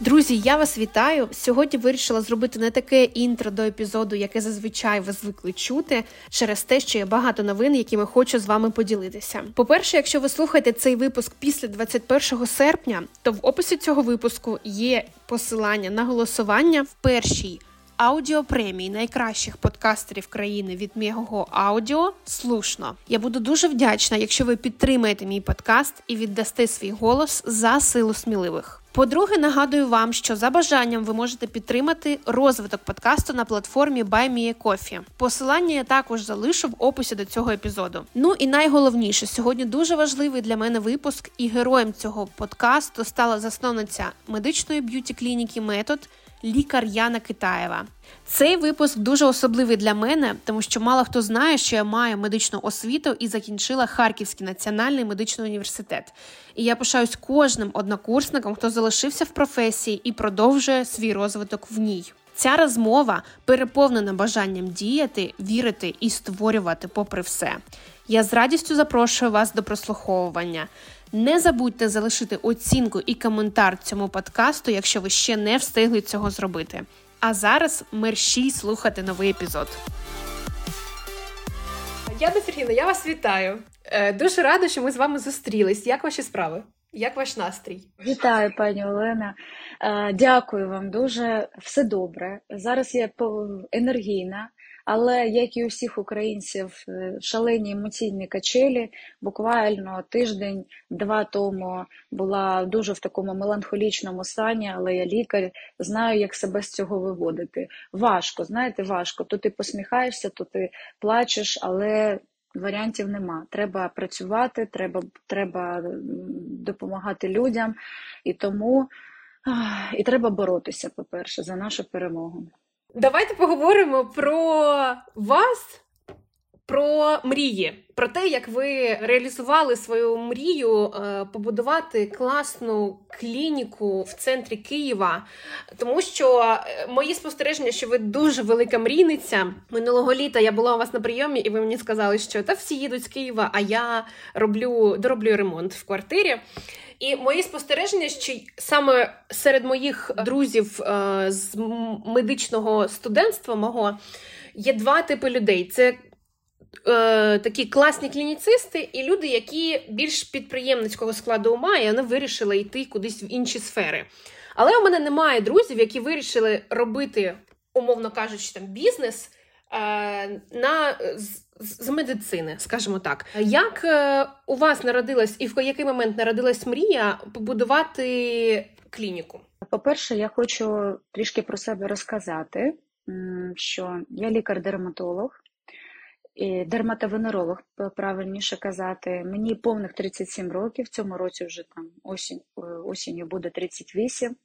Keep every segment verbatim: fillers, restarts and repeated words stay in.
Друзі, я вас вітаю! Сьогодні вирішила зробити не таке інтро до епізоду, яке зазвичай ви звикли чути, через те, що є багато новин, якими хочу з вами поділитися. По-перше, якщо ви слухаєте цей випуск після двадцять першого серпня, то в описі цього випуску є посилання на голосування в першій аудіопремії найкращих подкастерів країни від MEGOGO Audio «Слушно». Я буду дуже вдячна, якщо ви підтримаєте мій подкаст і віддасте свій голос за силу сміливих. По-друге, нагадую вам, що за бажанням ви можете підтримати розвиток подкасту на платформі Buy Me a Coffee. Посилання я також залишу в описі до цього епізоду. Ну і найголовніше, сьогодні дуже важливий для мене випуск, і героєм цього подкасту стала засновниця медичної б'юті-клініки «Метод», лікар Яна Китаєва. Цей випуск дуже особливий для мене, тому що мало хто знає, що я маю медичну освіту і закінчила Харківський національний медичний університет. І я пишаюсь кожним однокурсником, хто залишився в професії і продовжує свій розвиток в ній. Ця розмова переповнена бажанням діяти, вірити і створювати попри все. Я з радістю запрошую вас до прослуховування. Не забудьте залишити оцінку і коментар цьому подкасту, якщо ви ще не встигли цього зробити. А зараз мерщій слухати новий епізод. Яна Сергіївна, я вас вітаю. Дуже рада, що ми з вами зустрілись. Як ваші справи? Як ваш настрій? Вітаю, пані Олена. Дякую вам дуже. Все добре. Зараз я енергійна. Але, як і у всіх українців, шалені емоційні качелі. Буквально тиждень-два тому була дуже в такому меланхолічному стані, але я лікар, знаю, як себе з цього виводити. Важко, знаєте, важко. То ти посміхаєшся, то ти плачеш, але варіантів нема. Треба працювати, треба, треба допомагати людям. І тому і треба боротися, по-перше, за нашу перемогу. Давайте поговоримо про вас, про мрії, про те, як ви реалізували свою мрію побудувати класну клініку в центрі Києва. Тому що мої спостереження, що ви дуже велика мрійниця. Минулого літа я була у вас на прийомі, і ви мені сказали, що та всі їдуть з Києва, а я роблю, дороблю ремонт в квартирі. І мої спостереження, що саме серед моїх друзів з медичного студентства мого є два типи людей. Це е, такі класні клініцисти і люди, які більш підприємницького складу ума, і вони вирішили йти кудись в інші сфери. Але у мене немає друзів, які вирішили робити, умовно кажучи, там бізнес е, на... з медицини, скажімо так. Як у вас народилась і в який момент народилась мрія побудувати клініку? По-перше, я хочу трішки про себе розказати, що я лікар-дерматолог, дерматовенеролог, правильніше казати. Мені повних тридцять сім років, в цьому році вже там осінь, осінню буде тридцять вісім.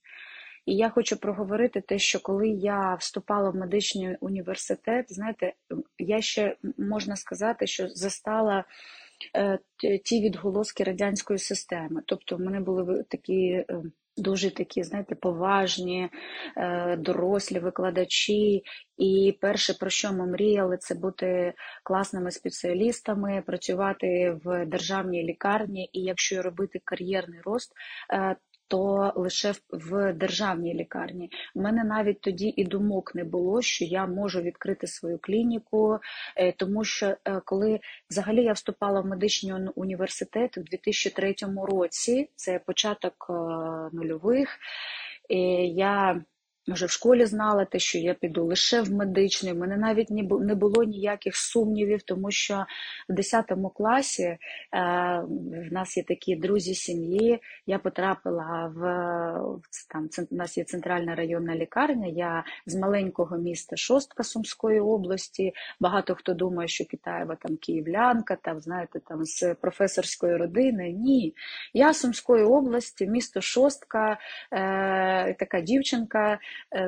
І я хочу проговорити те, що коли я вступала в медичний університет, знаєте, я ще, можна сказати, що застала е, ті відголоски радянської системи. Тобто в мене були такі, е, дуже такі, знаєте, поважні, е, дорослі викладачі. І перше, про що ми мріяли, це бути класними спеціалістами, працювати в державній лікарні і якщо робити кар'єрний рост, е, то лише в державній лікарні. У мене навіть тоді і думок не було, що я можу відкрити свою клініку, тому що коли взагалі я вступала в медичний університет у дві тисячі третьому році, це початок нульових, я вже в школі знала те, що я піду лише в медичний. У мене навіть не було ніяких сумнівів, тому що в десятому класі в нас є такі друзі сім'ї. Я потрапила в, там, у нас є центральна районна лікарня. Я з маленького міста Шостка Сумської області. Багато хто думає, що Китаєва там київлянка, там, знаєте, там з професорської родини. Ні. Я з Сумської області, місто Шостка, е, така дівчинка,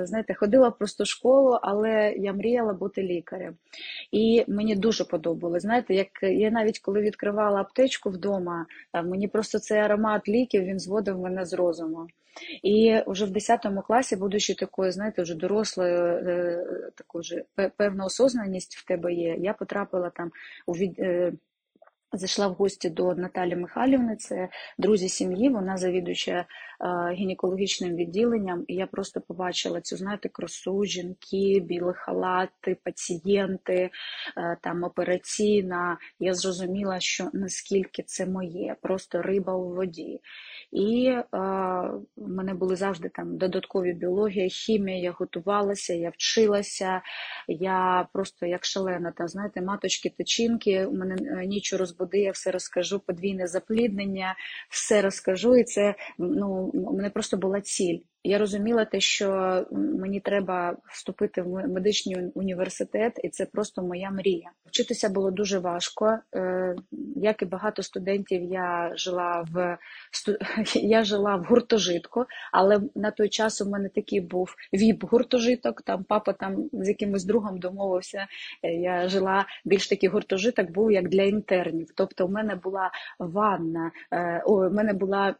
знаєте, ходила просто в школу, але я мріяла бути лікарем. І мені дуже подобалось. Знаєте, як я навіть коли відкривала аптечку вдома, мені просто цей аромат ліків, він зводив мене з розуму. І вже в десятому класі, будучи такою, знаєте, вже дорослою, такою певна осознаність в тебе є, я потрапила там у від... зайшла в гості до Наталі Михайлівни, це друзі сім'ї, вона завідуюча гінекологічним відділенням, і я просто побачила цю, знаєте, красу, жінки, білі халати, пацієнти, там операційна. Я зрозуміла, що наскільки це моє, просто риба у воді. І е, в мене були завжди там додаткові біологія, хімія, я готувалася, я вчилася, я просто як шалена, там, знаєте, маточки, течінки, у мене ніч розбуди, я все розкажу, подвійне запліднення, все розкажу, і це, ну, у мене просто була ціль. Я розуміла те, що мені треба вступити в медичний університет, і це просто моя мрія. Вчитися було дуже важко. Як і багато студентів, я жила в, я жила в гуртожитку, але на той час у мене такий був віп-гуртожиток, там папа там з якимось другом домовився, я жила, більш такий гуртожиток був як для інтернів. Тобто у мене була ванна, у мене була,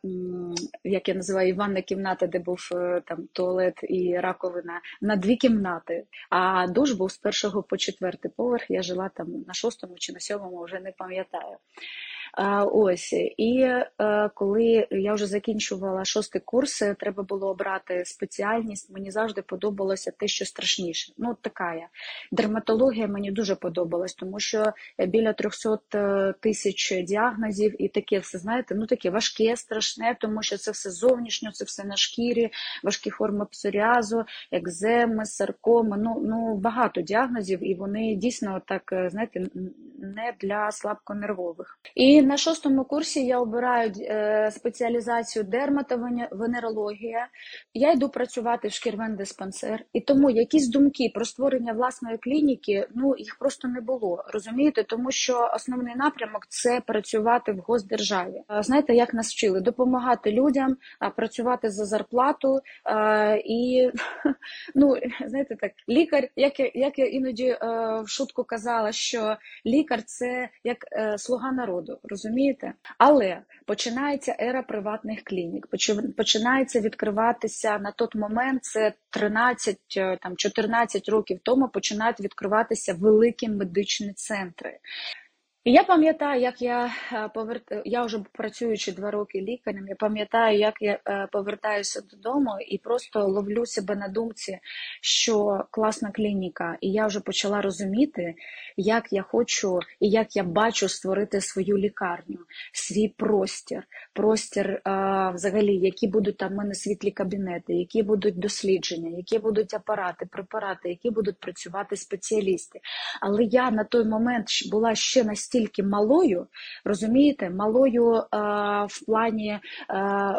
як я називаю, ванна кімната, де був там туалет і раковина, на дві кімнати, а душ був з першого по четвертий поверх, я жила там на шостому чи на сьомому, вже не пам'ятаю. Ось, і коли я вже закінчувала шостий курс, треба було обрати спеціальність, мені завжди подобалося те, що страшніше. Ну, от така я. Дерматологія мені дуже подобалась, тому що біля триста тисяч діагнозів і таке все, знаєте, ну таке важке, страшне, тому що це все зовнішньо, це все на шкірі, важкі форми псоріазу, екземи, саркоми, ну, ну багато діагнозів, і вони дійсно так, знаєте, не для слабконервових. І на шостому курсі я обираю спеціалізацію дерматовенерологія. Я йду працювати в шкірвендиспансер. І тому якісь думки про створення власної клініки, ну, їх просто не було, розумієте? Тому що основний напрямок – це працювати в госдержаві. Знаєте, як нас вчили? Допомагати людям, працювати за зарплату. І, ну, знаєте, так, лікар, як я, як я іноді в шутку казала, що лікар – це як слуга народу. Розумієте? Але починається ера приватних клінік, починається відкриватися на той момент, це тринадцять, там, чотирнадцять років тому починають відкриватися великі медичні центри. І я пам'ятаю, як я повертаю, я вже працюючи два роки лікарем, я пам'ятаю, як я повертаюся додому і просто ловлю себе на думці, що класна клініка. І я вже почала розуміти, як я хочу і як я бачу створити свою лікарню, свій простір, простір взагалі, які будуть там в мене світлі кабінети, які будуть дослідження, які будуть апарати, препарати, які будуть працювати спеціалісти. Але я на той момент була ще настільки тільки малою, розумієте, малою е, в плані е,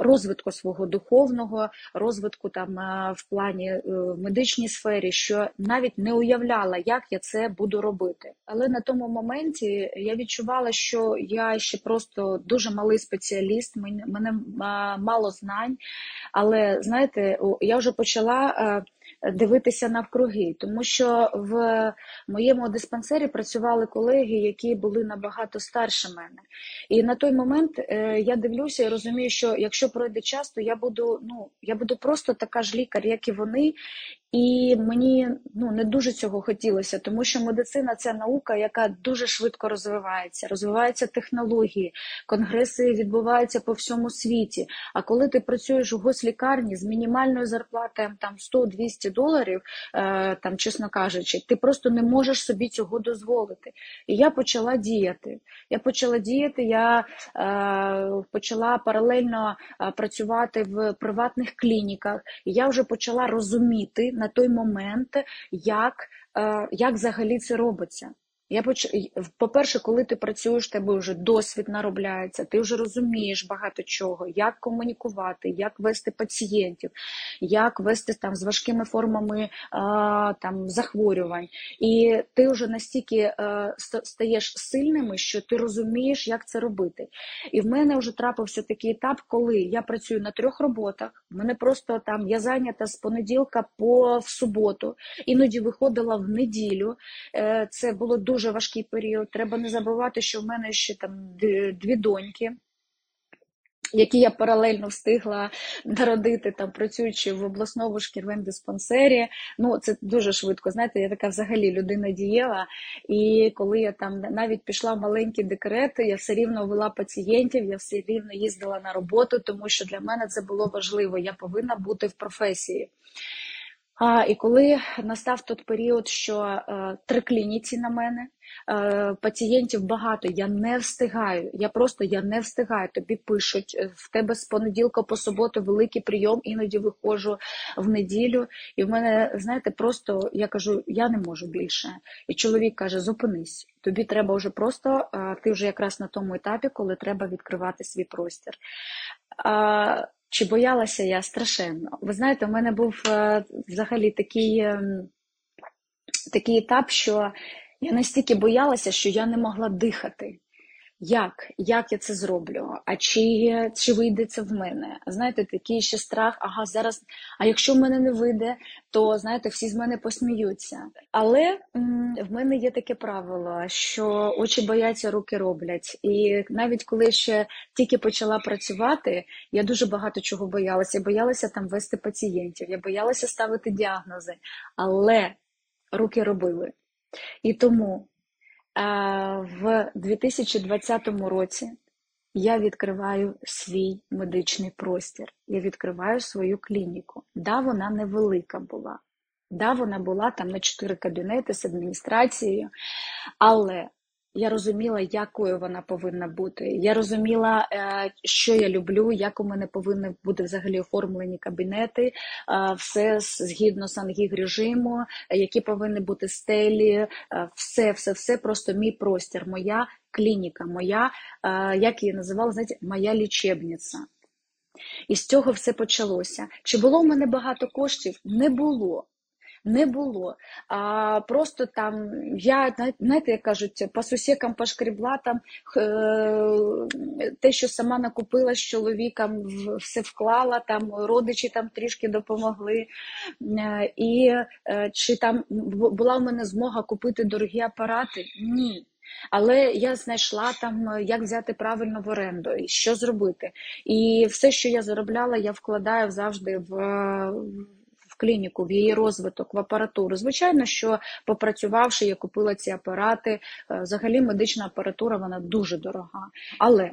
розвитку свого духовного, розвитку там е, в плані е, в медичній сфері, що навіть не уявляла, як я це буду робити. Але на тому моменті я відчувала, що я ще просто дуже малий спеціаліст, мене, мене е, мало знань, але, знаєте, я вже почала... Е, дивитися навкруги, тому що в моєму диспансері працювали колеги, які були набагато старше мене. І на той момент я дивлюся і розумію, що якщо пройде час, то я буду, ну, я буду просто така ж лікар, як і вони. І мені, ну, не дуже цього хотілося, тому що медицина – це наука, яка дуже швидко розвивається. Розвиваються технології, конгреси відбуваються по всьому світі. А коли ти працюєш у гослікарні з мінімальною зарплатою там сто-двісті доларів, там, чесно кажучи, ти просто не можеш собі цього дозволити. І я почала діяти. Я почала діяти, я е, почала паралельно працювати в приватних клініках. І я вже почала розуміти на той момент, як, як взагалі це робиться. Я поч... По-перше, коли ти працюєш, тебе вже досвід наробляється, ти вже розумієш багато чого, як комунікувати, як вести пацієнтів, як вести там з важкими формами а, там захворювань. І ти вже настільки а, стаєш сильними, що ти розумієш, як це робити. І в мене вже трапився такий етап, коли я працюю на трьох роботах, в мене просто там я зайнята з понеділка по в суботу, іноді виходила в неділю. Це було дуже Дуже важкий період. Треба не забувати, що в мене ще там дві доньки. які я паралельно встигла народити, там, працюючи в обласному шкірвим диспансері. Ну, це дуже швидко, знаєте, я така взагалі людина дієва. І коли я там навіть пішла в маленькі декрети, я все рівно вела пацієнтів, я все рівно їздила на роботу, тому що для мене це було важливо, я повинна бути в професії. А, і коли настав той період, що е, три клініці на мене, е, пацієнтів багато, я не встигаю, я просто я не встигаю, тобі пишуть, в тебе з понеділка по суботу великий прийом, іноді виходжу в неділю, і в мене, знаєте, просто, я кажу, я не можу більше. І чоловік каже, зупинись, тобі треба вже просто, е, ти вже якраз на тому етапі, коли треба відкривати свій простір. Е, Чи боялася я? Страшенно. Ви знаєте, у мене був взагалі такий, такий етап, що я настільки боялася, що я не могла дихати. Як? Як я це зроблю? А чи, чи вийде це в мене? Знаєте, такий ще страх, ага, зараз, а якщо в мене не вийде, то, знаєте, всі з мене посміються. Але м, в мене є таке правило, що очі бояться, руки роблять. І навіть коли ще тільки почала працювати, я дуже багато чого боялася. Я боялася там вести пацієнтів, я боялася ставити діагнози. Але руки робили. І тому в дві тисячі двадцятому році я відкриваю свій медичний простір, я відкриваю свою клініку. Да, вона невелика була, да, вона була там на чотири кабінети з адміністрацією, але я розуміла, якою вона повинна бути, я розуміла, що я люблю, як у мене повинні бути взагалі оформлені кабінети, все згідно сангіг-режиму, які повинні бути стелі, все-все-все, просто мій простір, моя клініка, моя, як її називали, знаєте, моя лічебниця. І з цього все почалося. Чи було в мене багато коштів? Не було. Не було. А просто там, я, знаєте, як кажуть, по сусікам пошкрібла там те, що сама накупила з чоловіком, все вклала, там родичі там трішки допомогли. І чи там була в мене змога купити дорогі апарати? Ні. Але я знайшла там, як взяти правильно в оренду, і що зробити. І все, що я заробляла, я вкладаю завжди в клініку, в її розвиток, в апаратуру. Звичайно, що попрацювавши, я купила ці апарати. Взагалі медична апаратура, вона дуже дорога. Але,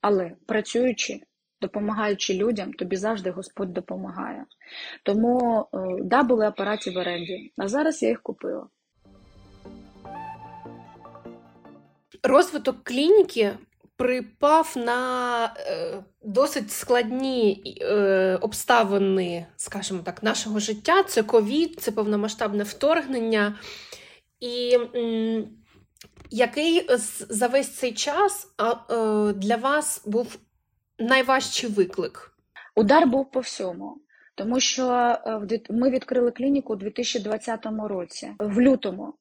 але працюючи, допомагаючи людям, тобі завжди Господь допомагає. Тому, да, були апарати в оренді, а зараз я їх купила. Розвиток клініки припав на е, досить складні е, обставини, скажімо так, нашого життя. Це ковід, це повномасштабне вторгнення. І м, який за весь цей час а, е, для вас був найважчий виклик? Удар був по всьому. Тому що ми відкрили клініку у дві тисячі двадцятому році, в лютому.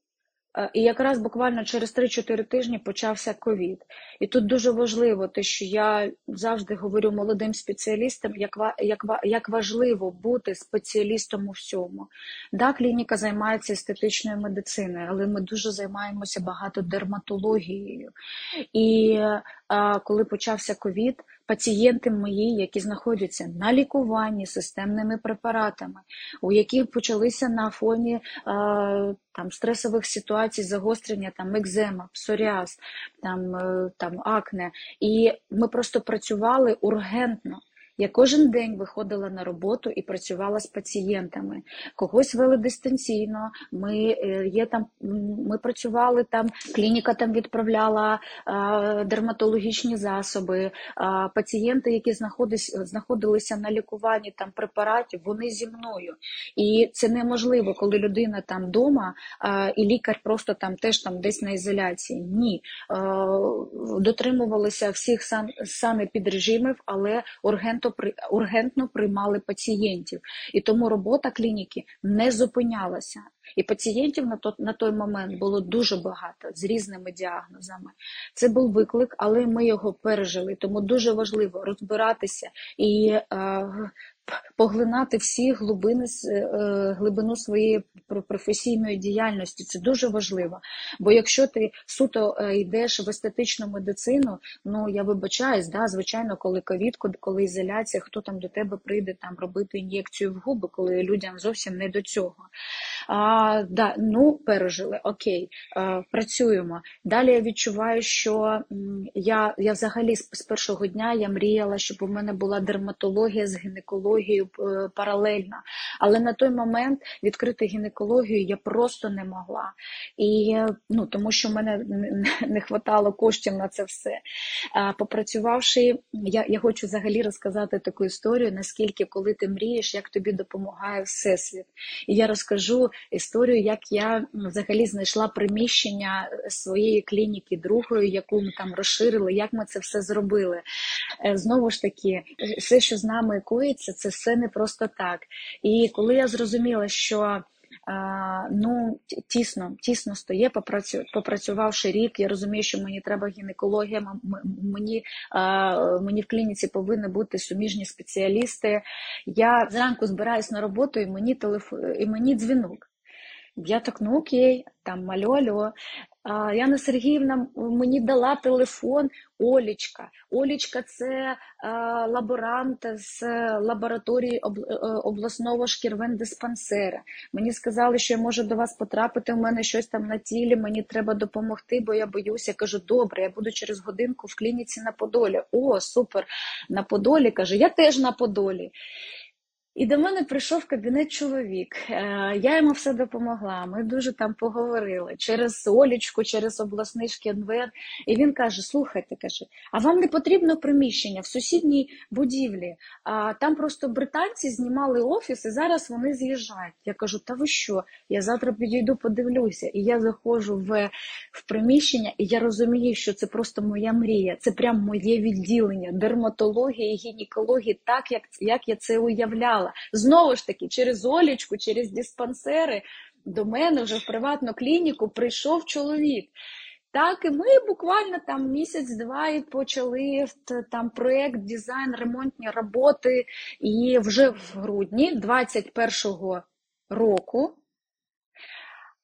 І якраз буквально через три-чотири тижні почався ковід. І тут дуже важливо те, що я завжди говорю молодим спеціалістам, як, як, як важливо бути спеціалістом у всьому. Да, клініка займається естетичною медициною, але ми дуже займаємося багато дерматологією. І а, коли почався ковід, пацієнти мої, які знаходяться на лікуванні системними препаратами, у яких почалися на фоні там, стресових ситуацій загострення, там, екзема, псоріаз, там, там, акне. І ми просто працювали ургентно. Я кожен день виходила на роботу і працювала з пацієнтами. Когось вели дистанційно, ми, є там, ми працювали там, клініка там відправляла а, дерматологічні засоби. А, пацієнти, які знаходилися на лікуванні там, препаратів, вони зі мною. І це неможливо, коли людина там вдома а, і лікар просто там теж там десь на ізоляції. Ні. А, дотримувалися всіх сан, санепідрежимів, але ургент ургентно приймали пацієнтів. І тому робота клініки не зупинялася. І пацієнтів на той, на той момент було дуже багато, з різними діагнозами. Це був виклик, але ми його пережили. Тому дуже важливо розбиратися і е, поглинати всі глибини, глибину своєї професійної діяльності. Це дуже важливо. Бо якщо ти суто йдеш в естетичну медицину, ну, я вибачаюсь, да, звичайно, коли ковід, коли ізоляція, хто там до тебе прийде там робити ін'єкцію в губи, коли людям зовсім не до цього. А, да, ну, пережили, окей, а, працюємо. Далі я відчуваю, що я, я взагалі з першого дня я мріяла, щоб у мене була дерматологія з гінекологією паралельна. Але на той момент відкрити гінекологію я просто не могла. І, ну, тому що в мене не хватало коштів на це все. А, попрацювавши, я, я хочу взагалі розказати таку історію, наскільки коли ти мрієш, як тобі допомагає Всесвіт. І я розкажу історію, як я взагалі знайшла приміщення своєї клініки другої, яку ми там розширили, як ми це все зробили. Знову ж таки, все, що з нами коїться, це все не просто так. І коли я зрозуміла, що ну, тісно, тісно стає, попрацювавши рік, я розумію, що мені треба гінекологія, мені, мені в клініці повинні бути суміжні спеціалісти. Я зранку збираюсь на роботу, і мені, телеф... і мені дзвінок. Я так, ну окей, там, алло-алло. Яна Сергіївна мені дала телефон Олічка. Олічка – це лаборант з лабораторії обласного шкірвендиспансера. Мені сказали, що я можу до вас потрапити, у мене щось там на тілі, мені треба допомогти, бо я боюся. Я кажу, добре, я буду через годинку в клініці на Подолі. О, супер, на Подолі, кажу, я теж на Подолі. І до мене прийшов в кабінет чоловік, я йому все допомогла, ми дуже там поговорили, через Олічку, через обласний шкінвер. І він каже, слухайте, каже, а вам не потрібно приміщення в сусідній будівлі? А там просто британці знімали офіс, і зараз вони з'їжджають. Я кажу, та ви що, я завтра підійду, подивлюся. І я заходжу в, в приміщення, і я розумію, що це просто моя мрія, це прям моє відділення дерматології і гінекології, так, як, як я це уявляла. Знову ж таки, через Олічку, через диспансери до мене вже в приватну клініку прийшов чоловік. Так, і ми буквально там місяць-два і почали там проєкт, дизайн, ремонтні роботи. І вже в грудні двадцять першого року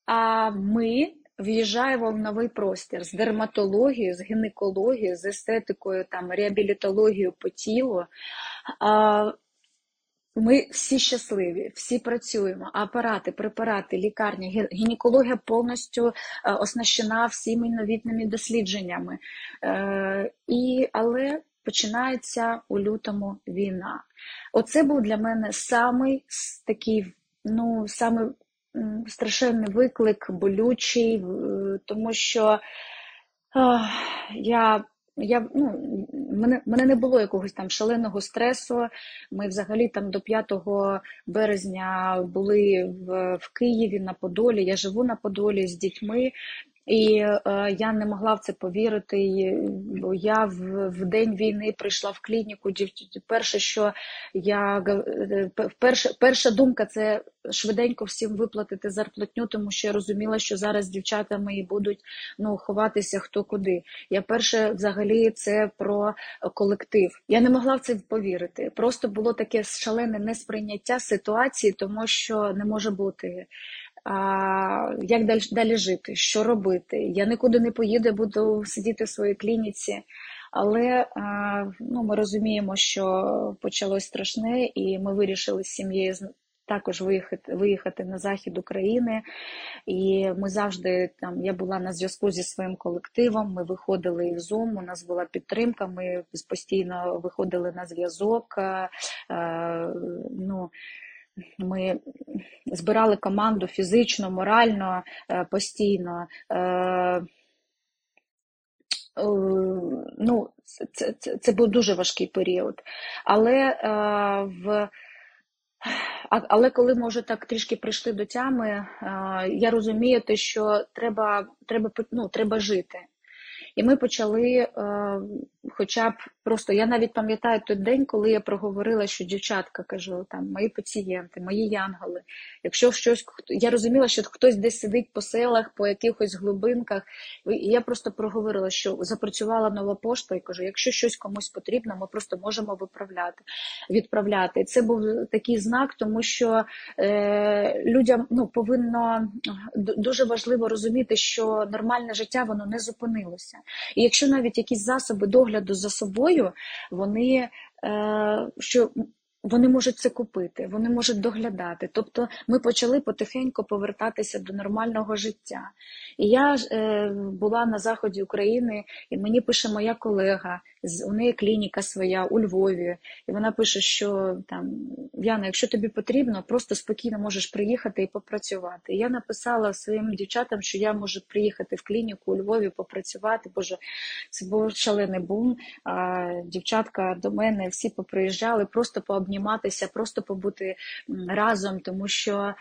а ми в'їжджаємо в новий простір з дерматологією, з гінекологією, з естетикою, там, реабілітологією по тілу. А, ми всі щасливі, всі працюємо, апарати, препарати, лікарні, гінекологія повністю оснащена всіми новітними дослідженнями. І, але починається у лютому війна. Оце був для мене самий такий, ну, самий страшенний виклик, болючий, тому що ох, я... Я, ну, мене, мене не було якогось там шаленого стресу. Ми взагалі там до п'ятого березня були в, в Києві, на Подолі. Я живу на Подолі з дітьми. І е, я не могла в це повірити. Бо я в, в день війни прийшла в клініку. Перше, що я перша, перша думка, це швиденько всім виплатити зарплатню, тому що я розуміла, що зараз дівчата мої будуть, ну, ховатися хто куди. Я перше взагалі це про колектив. Я не могла в це повірити. Просто було таке шалене несприйняття ситуації, тому що не може бути. А, як далі, далі жити, що робити. Я нікуди не поїду, я буду сидіти в своїй клініці. Але а, ну, ми розуміємо, що почалось страшне, і ми вирішили з сім'єю також виїхати, виїхати на захід України. І ми завжди, там, я була на зв'язку зі своїм колективом, ми виходили і в Zoom, у нас була підтримка, ми постійно виходили на зв'язок. А, а, ну, Ми збирали команду фізично, морально, постійно. Ну, це, це, це був дуже важкий період. Але, в, але коли ми вже так трішки прийшли до тями, я розумію, що треба, треба, ну, треба жити. І ми почали хоча б Просто я навіть пам'ятаю той день, коли я проговорила, що дівчатка, кажу, там, мої пацієнти, мої янголи, якщо щось, я розуміла, що хтось десь сидить по селах, по якихось глибинках, і я просто проговорила, що запрацювала нова пошта, і кажу, якщо щось комусь потрібно, ми просто можемо виправляти, відправляти. І це був такий знак, тому що е, людям, ну, повинно, дуже важливо розуміти, що нормальне життя, воно не зупинилося. І якщо навіть якісь засоби догляду за собою, вони, що вони можуть це купити, вони можуть доглядати. Тобто ми почали потихеньку повертатися до нормального життя. І я була на заході України, і мені пише моя колега, у неї клініка своя у Львові, і вона пише, що там, Яна, якщо тобі потрібно, просто спокійно можеш приїхати і попрацювати. І я написала своїм дівчатам, що я можу приїхати в клініку у Львові, попрацювати. Боже, це був шалений бум. А дівчатка до мене всі поприїжджали, просто пообніматися, просто побути разом, тому що,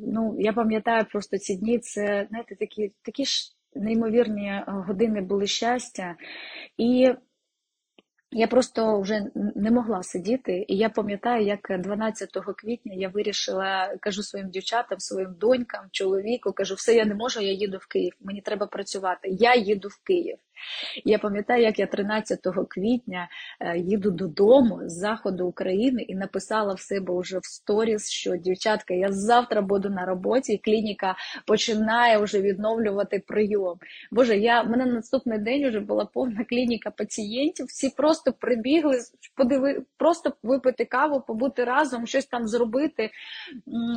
ну, я пам'ятаю просто ці дні, це, знаєте, такі, такі ж неймовірні години були щастя. І я просто вже не могла сидіти, і я пам'ятаю, як дванадцятого квітня я вирішила, кажу своїм дівчатам, своїм донькам, чоловіку, кажу, все, я не можу, я їду в Київ, мені треба працювати, я їду в Київ. Я пам'ятаю, як я тринадцятого квітня їду додому з заходу України і написала в себе вже в сторіс, що, дівчатка, я завтра буду на роботі, і клініка починає вже відновлювати прийом. Боже, я, в мене на наступний день вже була повна клініка пацієнтів, всі просто прибігли, подиви, просто випити каву, побути разом, щось там зробити.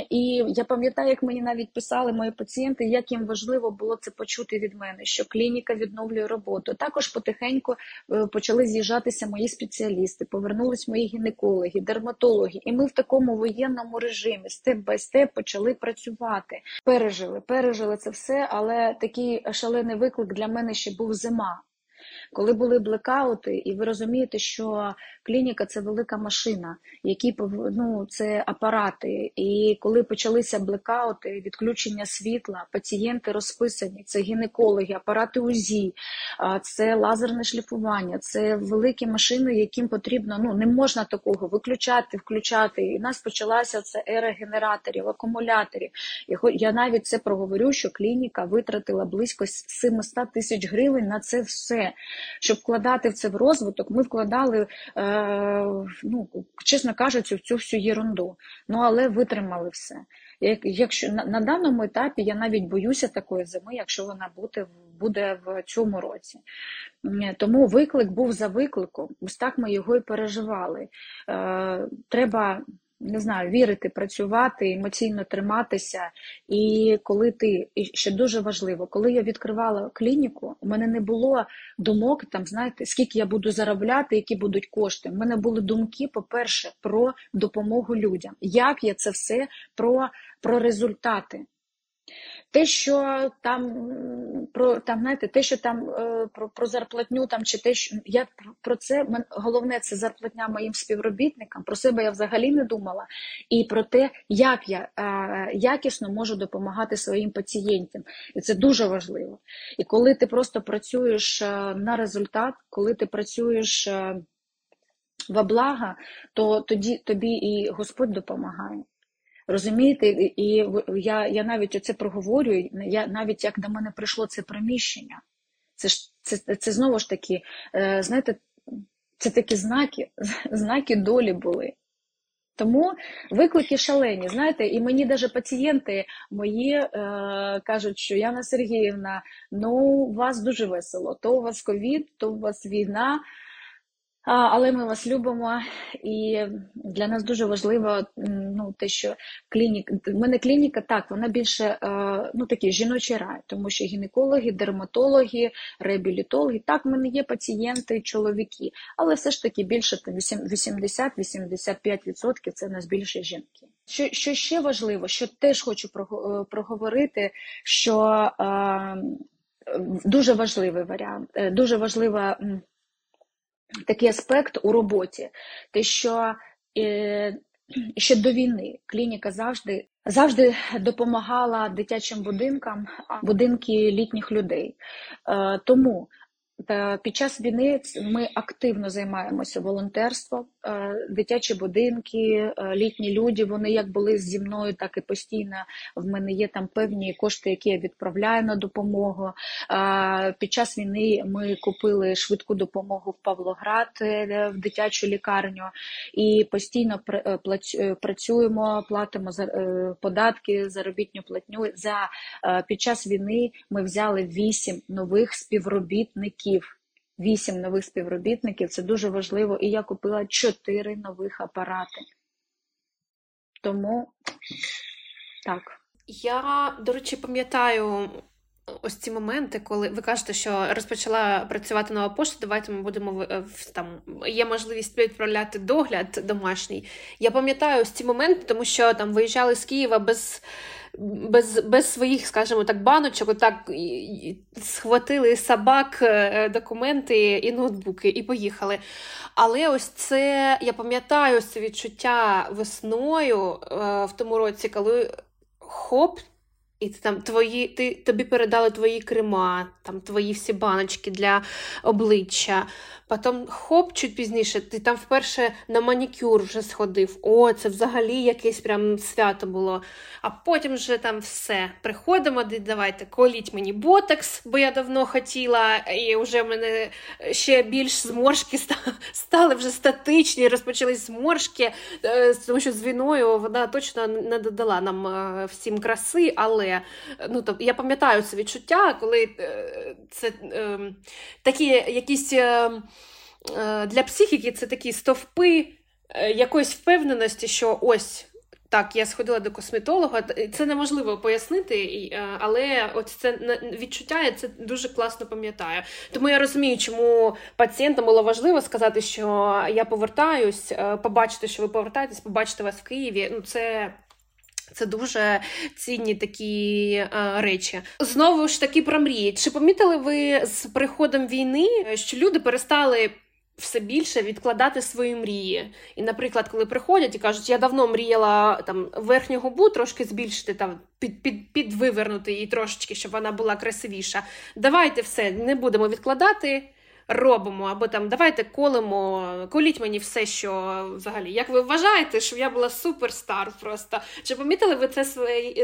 І я пам'ятаю, як мені навіть писали мої пацієнти, як їм важливо було це почути від мене, що клініка відновлює роботу. Також потихеньку почали з'їжджатися мої спеціалісти, повернулись мої гінекологи, дерматологи, і ми в такому воєнному режимі степ-бай-степ почали працювати. Пережили, пережили це все, але такий шалений виклик для мене ще був зима. Коли були блекаути, і ви розумієте, що клініка – це велика машина, які, ну, це апарати. І коли почалися блекаути, відключення світла, пацієнти розписані, це гінекологи, апарати УЗІ, це лазерне шліфування, це великі машини, яким потрібно, ну, не можна такого виключати, включати. І в нас почалася ця ера генераторів, акумуляторів. Я навіть це проговорю, що клініка витратила близько сімсот тисяч гривень на це все. Щоб вкладати в це в розвиток, ми вкладали, е, ну, чесно кажучи, в цю всю єрунду. Ну, але витримали все. Як, якщо, на, на даному етапі я навіть боюся такої зими, якщо вона буде, буде в цьому році. Тому виклик був за викликом. Ось так ми його і переживали. Е, треба, не знаю, вірити, працювати, емоційно триматися. І коли ти, і ще дуже важливо, коли я відкривала клініку, у мене не було думок, там, знаєте, скільки я буду заробляти, які будуть кошти. У мене були думки, по-перше, про допомогу людям. Як я це все, про, про результати. Те, що там про там, знаєте, те, що там про, про зарплатню, там чи те, що я про це головне, це зарплатня моїм співробітникам. Про себе я взагалі не думала, і про те, як я е, якісно можу допомагати своїм пацієнтам, і це дуже важливо. І коли ти просто працюєш на результат, коли ти працюєш во благо, то тоді тобі і Господь допомагає. Розумієте, і я, я навіть оце проговорю, я навіть як до мене прийшло це приміщення. Це ж це, це знову ж таки, знаєте, це такі знаки, знаки долі були. Тому виклики шалені, знаєте, і мені навіть пацієнти мої е, кажуть, що Яна Сергіївна, ну у вас дуже весело, то у вас ковід, то у вас війна. Але ми вас любимо, і для нас дуже важливо, ну, те, що клініка, в мене клініка, так, вона більше, ну, такий жіночий рай, тому що гінекологи, дерматологи, реабілітологи, так, в мене є пацієнти, чоловіки, але все ж таки більше вісімдесят - вісімдесят п'ять відсотків це в нас більше жінки. Що, що ще важливо, що теж хочу проговорити, що дуже важливий варіант, дуже важлива такий аспект у роботі, те, що е, ще до війни клініка завжди, завжди допомагала дитячим будинкам, будинки літніх людей. Е, тому Під час війни ми активно займаємося волонтерством, дитячі будинки, літні люди, вони як були зі мною, так і постійно в мене є там певні кошти, які я відправляю на допомогу. Під час війни ми купили швидку допомогу в Павлоград, в дитячу лікарню, і постійно працюємо, платимо податки, заробітну платню. За під час війни ми взяли вісім нових співробітників. Вісім нових співробітників, це дуже важливо. І я купила чотири нових апарати. Тому, так. Я, до речі, пам'ятаю ось ці моменти, коли ви кажете, що розпочала працювати нова пошта, давайте ми будемо, там, є можливість відправляти догляд домашній. Я пам'ятаю ось ці моменти, тому що там виїжджали з Києва без... Без, без своїх, скажімо так, баночок, отак схватили собак, документи і ноутбуки, і поїхали. Але ось це, я пам'ятаю, ось це відчуття весною е, в тому році, коли хоп, і ти, там, твої, ти, тобі передали твої крема, там, твої всі баночки для обличчя. Потім хоп, чуть пізніше, ти там вперше на манікюр вже сходив. О, це взагалі якесь прям свято було. А потім вже там все. Приходимо, давайте, коліть мені ботокс, бо я давно хотіла, і вже в мене ще більш зморшки стали вже статичні, розпочались зморшки, тому що з війною вона точно не додала нам всім краси, але ну, тобто, я пам'ятаю це відчуття, коли це е, такі якісь... Е, Для психіки це такі стовпи якоїсь впевненості, що ось так, я сходила до косметолога. Це неможливо пояснити, але от це відчуття я це дуже класно пам'ятаю. Тому я розумію, чому пацієнтам було важливо сказати, що я повертаюсь, побачити, що ви повертаєтесь, побачити вас в Києві. Ну, це... Це дуже цінні такі а, речі. Знову ж таки про мрії. Чи помітили ви з приходом війни, що люди перестали все більше відкладати свої мрії? І, наприклад, коли приходять і кажуть, я давно мріяла там верхню губу трошки збільшити, там під, під, підвивернути її трошечки, щоб вона була красивіша. Давайте все, не будемо відкладати, робимо. Або там давайте колемо, коліть мені все, що взагалі. Як ви вважаєте, щоб я була суперстар просто? Чи помітили ви це,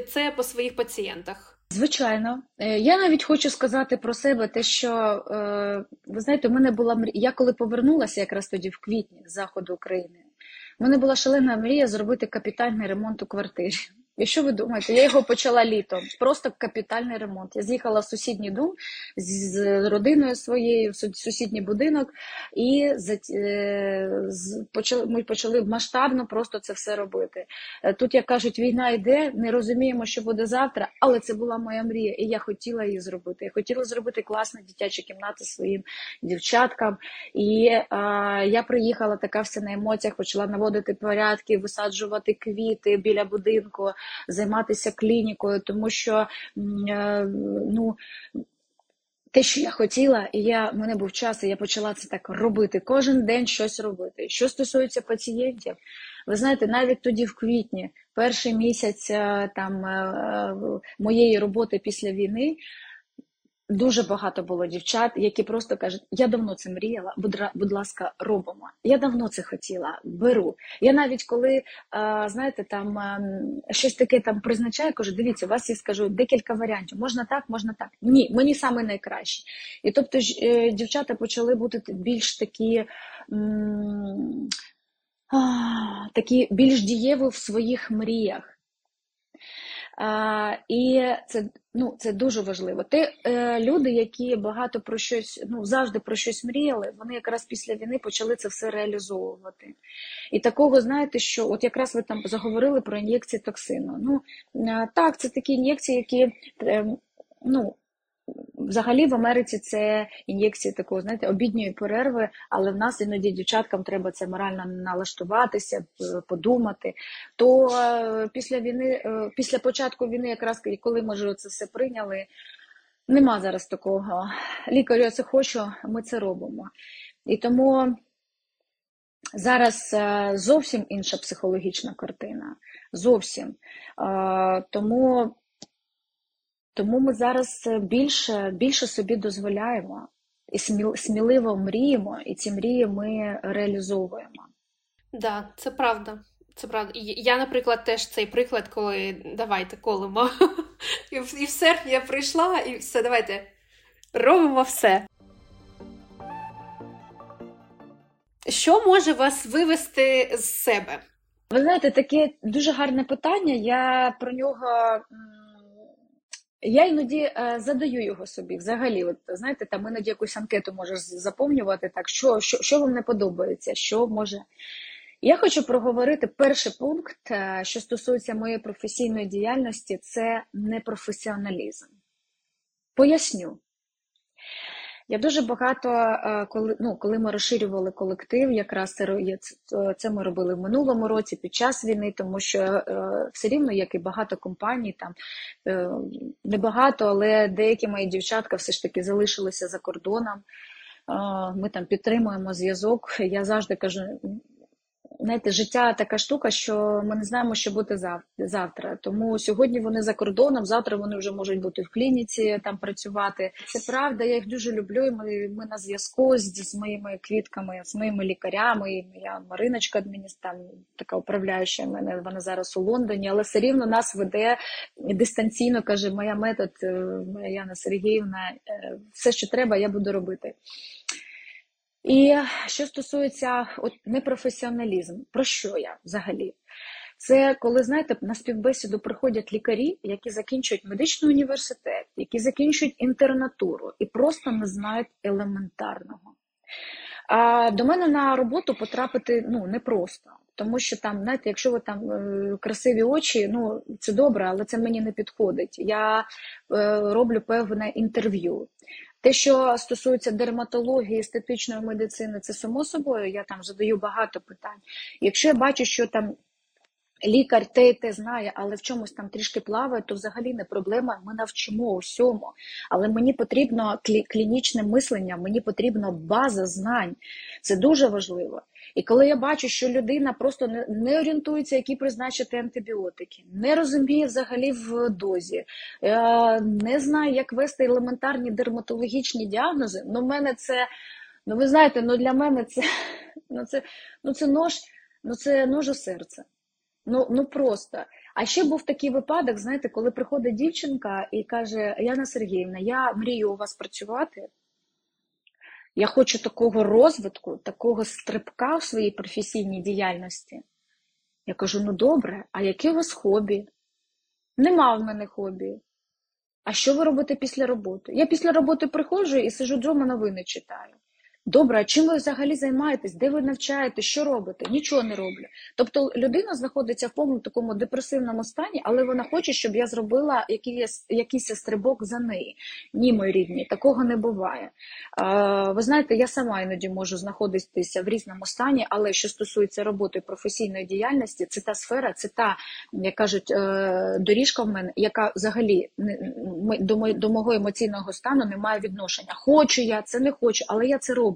це по своїх пацієнтах? Звичайно. Я навіть хочу сказати про себе те, що, ви знаєте, у мене була мрія. Я коли повернулася якраз тоді в квітні з заходу України, в мене була шалена мрія зробити капітальний ремонт у квартирі. І що ви думаєте? Я його почала літом. Просто капітальний ремонт. Я з'їхала в сусідній дом з родиною своєю, в сусідній будинок, і ми почали масштабно просто це все робити. Тут, як кажуть, війна йде, не розуміємо, що буде завтра, але це була моя мрія, і я хотіла її зробити. Я хотіла зробити класні дитячі кімнати своїм дівчаткам. І а, я приїхала така вся на емоціях, почала наводити порядки, висаджувати квіти біля будинку, займатися клінікою, тому що ну, те, що я хотіла, і я, в мене був час, і я почала це так робити, кожен день щось робити. Що стосується пацієнтів, ви знаєте, навіть тоді в квітні, перший місяць там, моєї роботи після війни, дуже багато було дівчат, які просто кажуть, я давно це мріяла, будь ласка, робимо. Я давно це хотіла, беру. Я навіть коли, знаєте, там щось таке там призначаю, кажу, дивіться, у вас є, скажу, декілька варіантів, можна так, можна так. Ні, мені саме найкраще. І тобто дівчата почали бути більш такі... такі більш дієві в своїх мріях. А, і це, ну, це дуже важливо. Те, е, люди, які багато про щось, ну, завжди про щось мріяли, вони якраз після війни почали це все реалізовувати. І такого, знаєте, що, от якраз ви там заговорили про ін'єкції токсину. Ну, е, так, це такі ін'єкції, які, е, ну, взагалі в Америці це ін'єкції такого, знаєте, обідньої перерви, але в нас іноді дівчаткам треба це морально налаштуватися, подумати. То після війни, після початку війни, якраз коли ми вже це все прийняли, нема зараз такого. Лікарю, я це хочу, ми це робимо. І тому зараз зовсім інша психологічна картина. Зовсім. Тому... Тому ми зараз більше, більше собі дозволяємо. і сміливо мріємо, і ці мрії ми реалізовуємо. Так, да, це правда. Це правда. Я, наприклад, теж цей приклад, коли давайте колимо. І в серпні я прийшла, і все, давайте робимо все. Що може вас вивести з себе? Ви знаєте, таке дуже гарне питання. Я про нього... Я іноді задаю його собі взагалі. От, знаєте, там іноді якусь анкету можеш заповнювати. Так, що, що, що вам не подобається, що може... Я хочу проговорити перший пункт, що стосується моєї професійної діяльності, це непрофесіоналізм. Поясню. Я дуже багато, коли, ну, коли ми розширювали колектив, якраз це, це ми робили в минулому році під час війни, тому що все рівно, як і багато компаній, там небагато, але деякі мої дівчатка все ж таки залишилися за кордоном. Ми там підтримуємо зв'язок. Я завжди кажу... Знаєте, життя така штука, що ми не знаємо, що буде завтра. Тому сьогодні вони за кордоном, завтра вони вже можуть бути в клініці, там працювати. Це правда, я їх дуже люблю, і ми, ми на зв'язку з, з моїми квітками, з моїми лікарями. І моя Мариночка, там, така управляюча в мене, вона зараз у Лондоні, але все рівно нас веде дистанційно, каже, моя метод, моя Яна Сергіївна, все, що треба, я буду робити. І що стосується от, непрофесіоналізм, про що я взагалі? Це коли, знаєте, на співбесіду приходять лікарі, які закінчують медичний університет, які закінчують інтернатуру і просто не знають елементарного. А до мене на роботу потрапити ну, непросто, тому що там, знаєте, якщо ви там красиві очі, ну це добре, але це мені не підходить. Я е, роблю певне інтерв'ю. Те, що стосується дерматології, естетичної медицини, це само собою, я там задаю багато питань. Якщо я бачу, що там лікар те і те знає, але в чомусь там трішки плаває, то взагалі не проблема, ми навчимо усьому. Але мені потрібно клінічне мислення, мені потрібна база знань. Це дуже важливо. І коли я бачу, що людина просто не орієнтується, які призначити антибіотики, не розуміє взагалі в дозі, не знає, як вести елементарні дерматологічні діагнози, ну, в мене це, ну, ви знаєте, ну, для мене це, ну, це, ну, це нож, ну, це нож у серце. Ну, ну просто. А ще був такий випадок, знаєте, коли приходить дівчинка і каже, Яна Сергіївна, я мрію у вас працювати, я хочу такого розвитку, такого стрибка в своїй професійній діяльності. Я кажу, ну добре, а яке у вас хобі? Нема в мене хобі. А що ви робите після роботи? Я після роботи приходжу і сижу вдома, новини читаю. Добре, а чим ви взагалі займаєтесь? Де ви навчаєтесь? Що робите? Нічого не роблю. Тобто людина знаходиться в повному такому депресивному стані, але вона хоче, щоб я зробила якийсь, якийсь стрибок за неї. Ні, мої рідні, такого не буває. Е, ви знаєте, я сама іноді можу знаходитися в різному стані, але що стосується роботи професійної діяльності, це та сфера, це та, як кажуть, е, доріжка в мене, яка взагалі не, до, мої, до мого емоційного стану не має відношення. Хочу я, це не хочу, але я це роблю.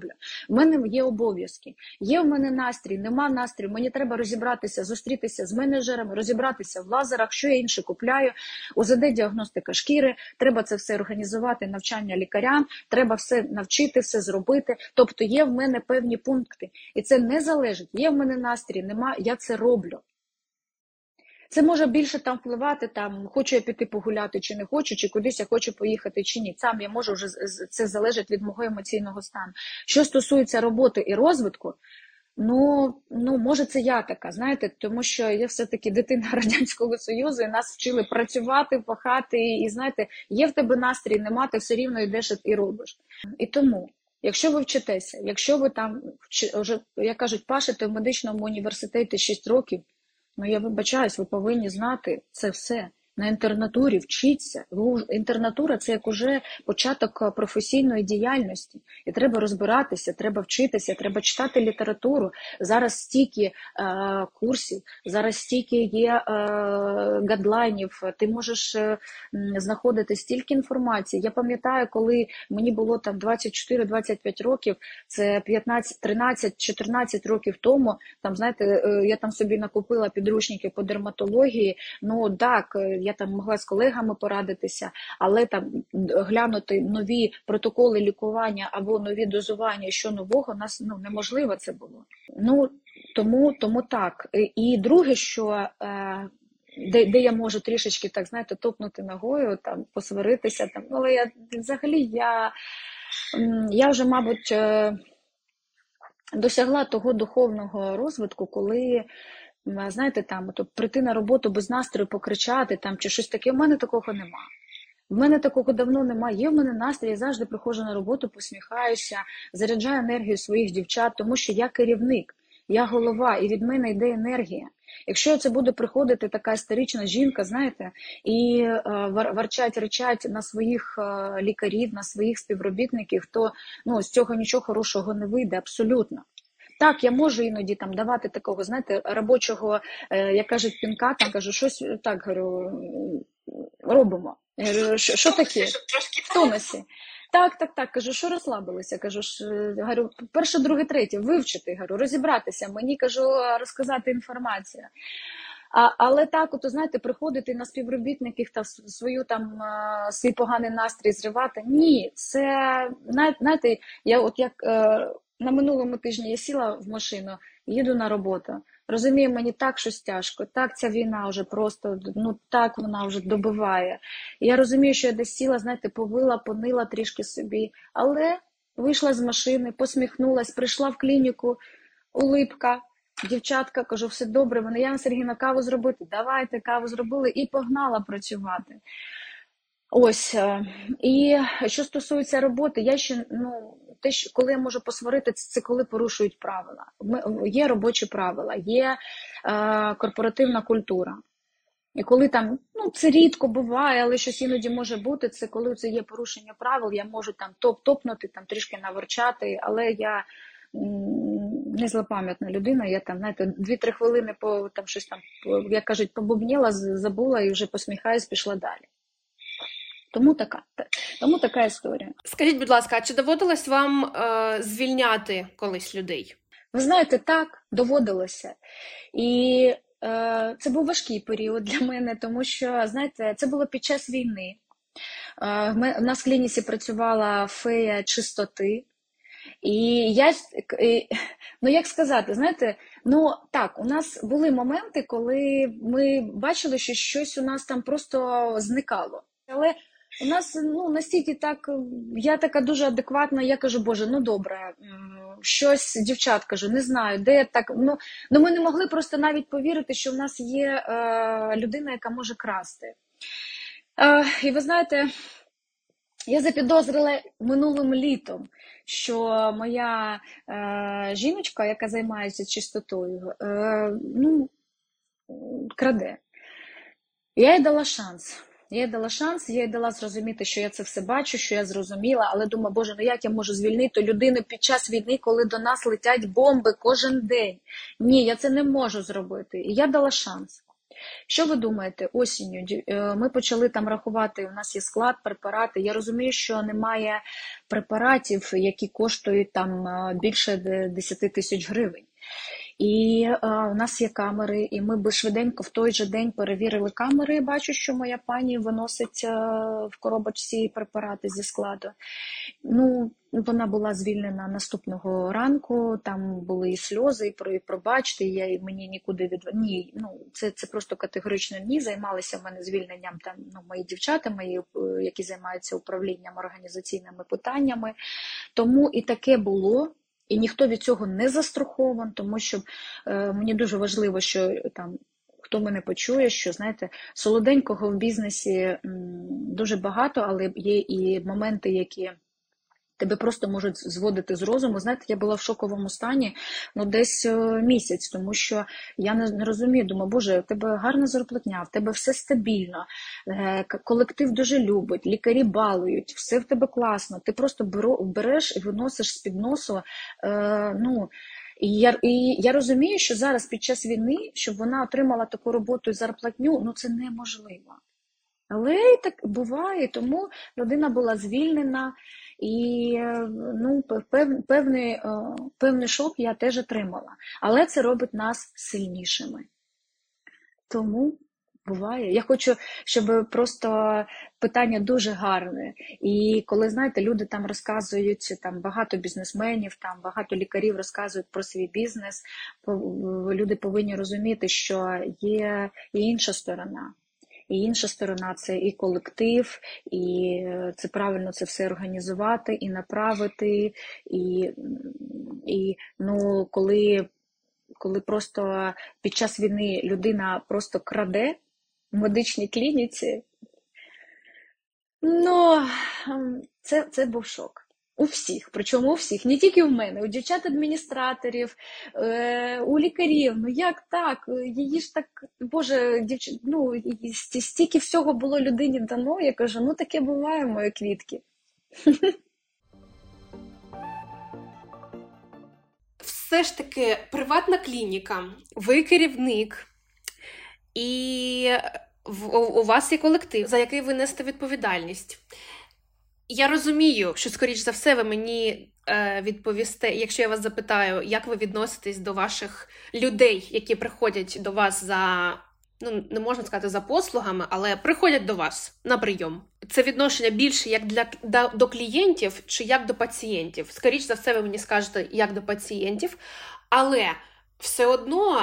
У мене є обов'язки, є в мене настрій, нема настрій, мені треба розібратися, зустрітися з менеджерами, розібратися в лазерах, що я інше купляю, УЗД-діагностика шкіри, треба це все організувати, навчання лікарям, треба все навчити, все зробити, тобто є в мене певні пункти, і це не залежить, є в мене настрій, нема, я це роблю. Це може більше там впливати, там, хочу я піти погуляти чи не хочу, чи кудись я хочу поїхати чи ні. Сам я можу, вже це залежить від мого емоційного стану. Що стосується роботи і розвитку, ну, ну може це я така, знаєте, тому що я все-таки дитина Радянського Союзу, і нас вчили працювати, пахати, і, знаєте, є в тебе настрій, нема, ти все рівно йдеш і робиш. І тому... Якщо ви вчитеся, якщо ви там, вже, як кажуть, пашите в медичному університеті шість років, ну, я вибачаюсь, ви повинні знати це все. На інтернатурі вчіться. Інтернатура – це як уже початок професійної діяльності. І треба розбиратися, треба вчитися, треба читати літературу. Зараз стільки е, курсів, зараз стільки є е, гайдлайнів, ти можеш е, знаходити стільки інформації. Я пам'ятаю, коли мені було там двадцять чотири - двадцять п'ять років, це п'ятнадцять - тринадцять - чотирнадцять років тому, там, знаєте, е, я там собі накупила підручники по дерматології, ну так, я там могла з колегами порадитися, але там глянути нові протоколи лікування або нові дозування, що нового, нас ну, неможливо це було. Ну, тому, тому так. І друге, що... Е, Де, де я можу трішечки, так знаєте, топнути ногою, там, посваритися. Там. Але я, взагалі я, я вже, мабуть, досягла того духовного розвитку, коли, знаєте, там, от, прийти на роботу без настрою, покричати там, чи щось таке, в мене такого нема. В мене такого давно немає, є в мене настрій, я завжди приходжу на роботу, посміхаюся, заряджаю енергію своїх дівчат, тому що я керівник, я голова, і від мене йде енергія. Якщо це буде приходити така історична жінка, знаєте, і варчать, речать на своїх лікарів, на своїх співробітників, то ну, з цього нічого хорошого не вийде абсолютно. Так, я можу іноді там давати такого, знаєте, робочого, як кажуть, пінка, там кажу, щось так, говорю, робимо. Я говорю, що таке? В тонусі. Так, так, так, кажу, що розслабилися, кажу, що, говорю, перше, друге, третє, вивчити, говорю, розібратися, мені, кажу, розказати інформацію. А, але так, от, знаєте, приходити на співробітників та свою там, свій поганий настрій зривати, ні, це, знаєте, я от як на минулому тижні я сіла в машину, їду на роботу, розумію, мені так щось тяжко, так ця війна вже просто, ну так вона вже добиває. Я розумію, що я десь сіла, знаєте, повила, понила трішки собі, але вийшла з машини, посміхнулась, прийшла в клініку, улипка, дівчатка, кажу, все добре, вони, Яна Сергіївна, каву зробити, давайте, каву зробили і погнала працювати. Ось, і що стосується роботи, я ще, ну, те, що, коли я можу посварити, це коли порушують правила. Ми, є робочі правила, є е, корпоративна культура. І коли там, ну, це рідко буває, але щось іноді може бути, це коли це є порушення правил, я можу там топ-топнути, там трішки наворчати, але я не злопам'ятна людина, я там, знаєте, дві-три хвилини по, там, щось там, як кажуть, побубніла, забула і вже посміхаюсь, пішла далі. Тому така, тому така історія. Скажіть, будь ласка, чи доводилось вам е, звільняти колись людей? Ви знаєте, так, доводилося. І е, це був важкий період для мене, тому що, знаєте, це було під час війни. Е, ми, в нас в клініці працювала фея чистоти. І я, і, ну як сказати, знаєте, ну так, у нас були моменти, коли ми бачили, що щось у нас там просто зникало. Але у нас, ну, настільки так, я така дуже адекватна, я кажу, боже, ну добре, щось, дівчат, кажу, не знаю, де так, ну, ну ми не могли просто навіть повірити, що в нас є е, людина, яка може красти. Е, і ви знаєте, я запідозрила минулим літом, що моя е, жіночка, яка займається чистотою, е, ну, краде. Я їй дала шанс. Я їй дала шанс, я їй дала зрозуміти, що я це все бачу, що я зрозуміла, але думаю, боже, ну як я можу звільнити людину під час війни, коли до нас летять бомби кожен день? Ні, я це не можу зробити. І я дала шанс. Що ви думаєте? Осінню ми почали там рахувати, у нас є склад, препарати. Я розумію, що немає препаратів, які коштують там більше десять тисяч гривень. І е, у нас є камери, і ми би швиденько в той же день перевірили камери. Бачу, що моя пані виносить е, в коробочці препарати зі складу. Ну, вона була звільнена наступного ранку, там були і сльози, і, про, і пробачте, я і мені нікуди від... Ні, ну, це, це просто категорично ні. Займалися в мене звільненням там, ну, мої дівчата, мої, які займаються управлінням організаційними питаннями. Тому і таке було. І ніхто від цього не застрахований, тому що е, мені дуже важливо, що там, хто мене почує, що, знаєте, солоденького в бізнесі м, дуже багато, але є і моменти, які тебе просто можуть зводити з розуму. Знаєте, я була в шоковому стані, ну, десь місяць, тому що я не, не розумію, думаю, боже, в тебе гарна зарплатня, в тебе все стабільно, е, колектив дуже любить, лікарі балують, все в тебе класно, ти просто беру, береш і виносиш з-під носу, е, ну, і я, і я розумію, що зараз під час війни, щоб вона отримала таку роботу і зарплатню, ну, це неможливо. Але і так буває, тому людина була звільнена, і ну, пев, певний, певний шок я теж отримала. Але це робить нас сильнішими. Тому буває. Я хочу, щоб просто питання дуже гарне. І коли, знаєте, люди там розказують, там багато бізнесменів, там багато лікарів розказують про свій бізнес, люди повинні розуміти, що є і інша сторона. І інша сторона – це і колектив, і це правильно це все організувати, і направити, і, і ну, коли, коли просто під час війни людина просто краде в медичній клініці, ну, це, це був шок. У всіх, причому у всіх, не тільки в мене, у дівчат-адміністраторів, у лікарів, ну як так, її ж так, боже, дівчат, ну, стільки всього було людині дано, я кажу, ну таке буває, мої квітки. Все ж таки, приватна клініка, ви керівник, і у вас є колектив, за який ви несете відповідальність. Я розумію, що, скоріш за все, ви мені е, відповісте, якщо я вас запитаю, як ви відноситесь до ваших людей, які приходять до вас за, ну, не можна сказати за послугами, але приходять до вас на прийом. Це відношення більше як для, до, до клієнтів чи як до пацієнтів? Скоріш за все, ви мені скажете, як до пацієнтів, але все одно,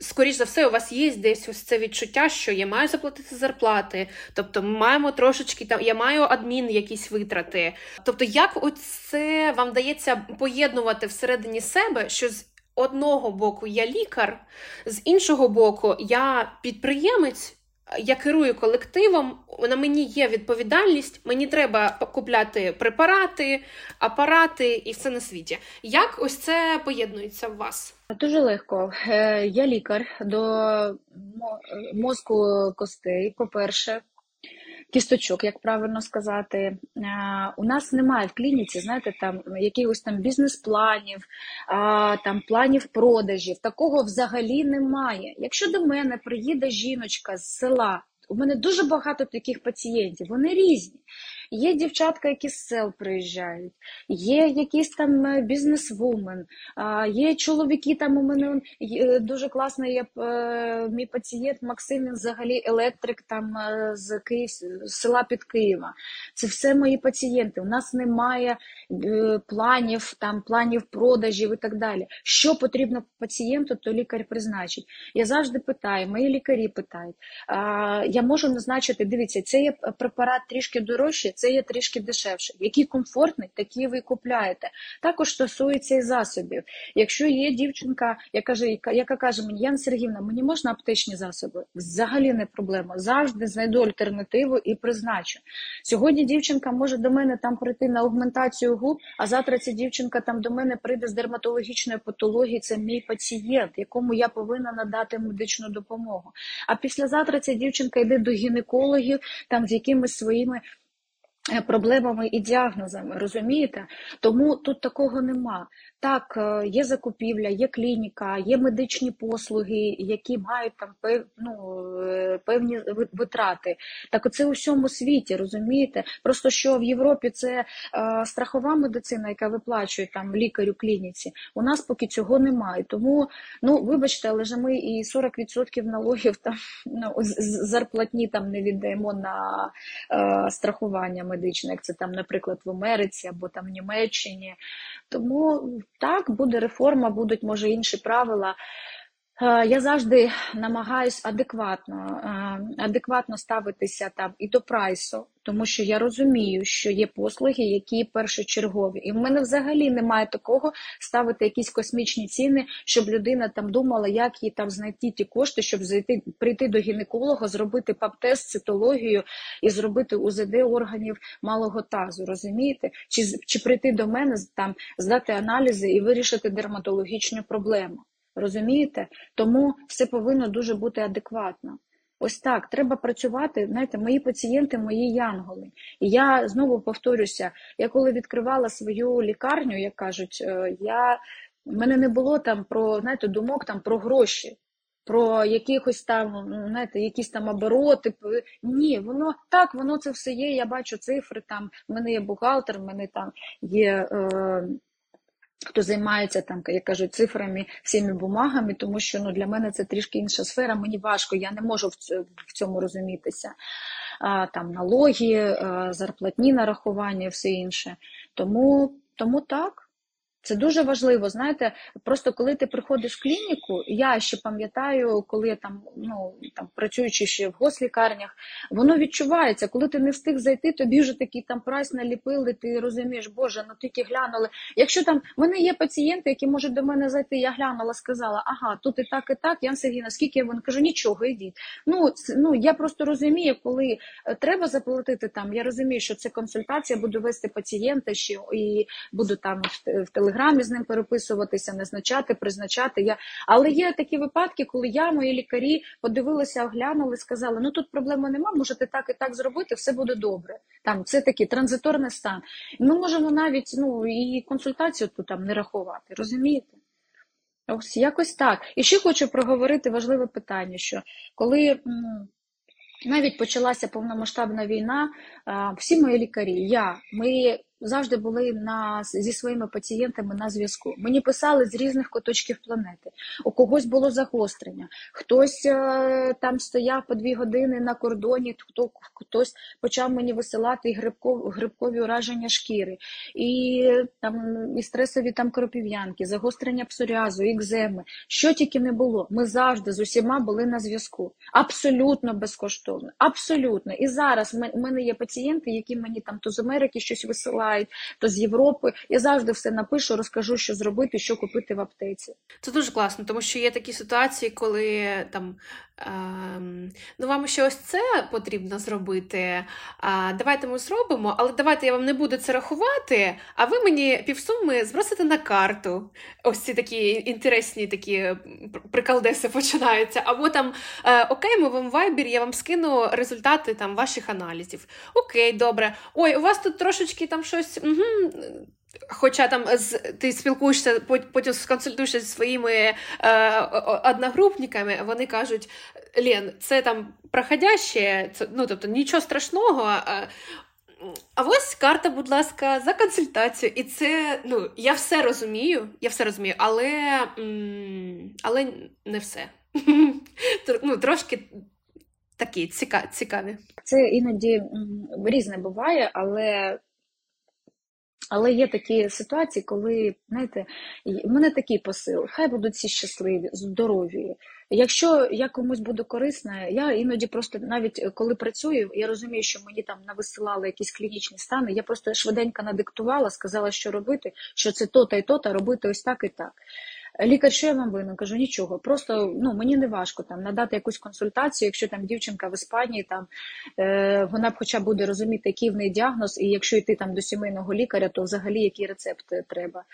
скоріш за все, у вас є десь ось це відчуття, що я маю заплатити зарплати, тобто ми маємо трошечки, там я маю адмін якісь витрати. Тобто як оце вам дається поєднувати всередині себе, що з одного боку я лікар, з іншого боку я підприємець, я керую колективом, на мені є відповідальність, мені треба купляти препарати, апарати і все на світі. Як ось це поєднується в вас? Дуже легко. Я лікар до мозку костей, по-перше, кісточок, як правильно сказати. У нас немає в клініці, знаєте, там якихось там бізнес-планів, там планів продажів. Такого взагалі немає. Якщо до мене приїде жіночка з села, у мене дуже багато таких пацієнтів, вони різні. Є дівчатка, які з сел приїжджають, є якісь там бізнесвумен, є чоловіки, там у мене дуже класний є мій пацієнт Максим, він взагалі електрик там з Київ, з села під Києва. Це все мої пацієнти, у нас немає планів, там, планів продажів і так далі. Що потрібно пацієнту, то лікар призначить. Я завжди питаю, мої лікарі питають, я можу назначити, дивіться, це є препарат трішки дорожчий, це є трішки дешевше. Який комфортний, такі ви купляєте. Також стосується і засобів. Якщо є дівчинка, яка, яка каже мені, Яна Сергіївна, мені можна аптечні засоби? Взагалі не проблема. Завжди знайду альтернативу і призначу. Сьогодні дівчинка може до мене там прийти на аугментацію губ, а завтра ця дівчинка там до мене прийде з дерматологічної патології, це мій пацієнт, якому я повинна надати медичну допомогу. А післязавтра ця дівчинка йде до гінекологів, там з якимись своїми проблемами і діагнозами, розумієте? Тому тут такого нема. Так, є закупівля, є клініка, є медичні послуги, які мають там пев, ну, певні витрати. Так оце у всьому світі, розумієте? Просто що в Європі це е, страхова медицина, яка виплачує там лікарю клініці. У нас поки цього немає. Тому, ну, вибачте, але ж ми і сорок відсотків налогів там, ну, зарплатні там не віддаємо на е, страхування медичне, як це там, наприклад, в Америці або там в Німеччині. Тому так, буде реформа, будуть, може, інші правила. Я завжди намагаюсь адекватно, адекватно ставитися там і до прайсу, тому що я розумію, що є послуги, які першочергові. І в мене взагалі немає такого ставити якісь космічні ціни, щоб людина там думала, як їй там знайти ті кошти, щоб зайти, прийти до гінеколога, зробити пап-тест, цитологію і зробити УЗД органів малого тазу, розумієте? Чи, чи прийти до мене, там, здати аналізи і вирішити дерматологічну проблему. Розумієте? Тому все повинно дуже бути адекватно. Ось так, треба працювати, знаєте, мої пацієнти, мої янголи. І я знову повторюся, я коли відкривала свою лікарню, як кажуть, я, в мене не було там про, знаєте, думок там про гроші, про якихось там, знаєте, якісь там обороти. Ні, воно так, воно це все є, я бачу цифри, там, в мене є бухгалтер, в мене там є... Е, хто займається, там, як кажуть, цифрами, всіми бумагами, тому що ну, для мене це трішки інша сфера, мені важко, я не можу в цьому розумітися. А, там налоги, а, зарплатні нарахування, все інше. Тому, тому так. Це дуже важливо, знаєте, просто коли ти приходиш в клініку, я ще пам'ятаю, коли там, ну, там, працюючи ще в гослікарнях, воно відчувається, коли ти не встиг зайти, тобі вже такий там прайс наліпили, ти розумієш, боже, ну тільки глянули. Якщо там, в мене є пацієнти, які можуть до мене зайти, я глянула, сказала, ага, тут і так, і так, Яна Сергіївна, скільки я вам кажу, нічого, йдіть. Ну, це, ну, я просто розумію, коли треба заплатити там, я розумію, що це консультація, буду вести пацієнта ще, і буду там в телефоні, грамі з ним переписуватися, назначати, призначати. Я... Але є такі випадки, коли я, мої лікарі подивилися, оглянули, сказали, ну тут проблеми нема, можете так і так зробити, все буде добре. Там це такий транзиторний стан. Ми можемо навіть ну, і консультацію тут там не рахувати, розумієте? Ось якось так. І ще хочу проговорити важливе питання, що коли... Навіть почалася повномасштабна війна, всі мої лікарі, я, ми завжди були на, зі своїми пацієнтами на зв'язку. Мені писали з різних куточків планети. У когось було загострення, хтось там стояв по дві години на кордоні, хто, хтось почав мені висилати і грибков, грибкові ураження шкіри, і, там, і стресові там кропів'янки, загострення псоріазу, екземи. Що тільки не було, ми завжди з усіма були на зв'язку. Абсолютно безкоштовно. Абсолютно. І зараз в мене є пацієнти, які мені там то з Америки щось висилають, то з Європи. Я завжди все напишу, розкажу, що зробити, що купити в аптеці. Це дуже класно, тому що є такі ситуації, коли там, ем, ну вам ще ось це потрібно зробити, а, давайте ми зробимо, але давайте я вам не буду це рахувати, а ви мені півсуми збросите на карту. Ось ці такі інтересні такі приколдеси починаються. Або там, е, окей, ми вам вайбер, я вам скину результати там ваших аналізів. Окей, добре. Ой, у вас тут трошечки там щось... Угу. Хоча там з, ти спілкуєшся, потім консультуєшся зі своїми е, одногрупниками, вони кажуть, Лен, це там проходяще, це, ну, тобто, нічого страшного, а, а ось карта, будь ласка, за консультацію. І це, ну, я все розумію, я все розумію, але, м- але не все. Ну, трошки такі ціка, цікаві. Це іноді різне буває, але, але є такі ситуації, коли, знаєте, в мене такий посил, хай будуть всі щасливі, здорові. Якщо я комусь буду корисна, я іноді просто, навіть коли працюю, я розумію, що мені там нависилали якісь клінічні стани, я просто швиденько надиктувала, сказала, що робити, що це то-та і то-та, робити ось так і так. Лікар, що я вам винен? Кажу, нічого, просто ну, мені не важко там, надати якусь консультацію, якщо там дівчинка в Іспанії, там, е, вона б хоча буде розуміти, який в неї діагноз, і якщо йти там, до сімейного лікаря, то взагалі який рецепт треба.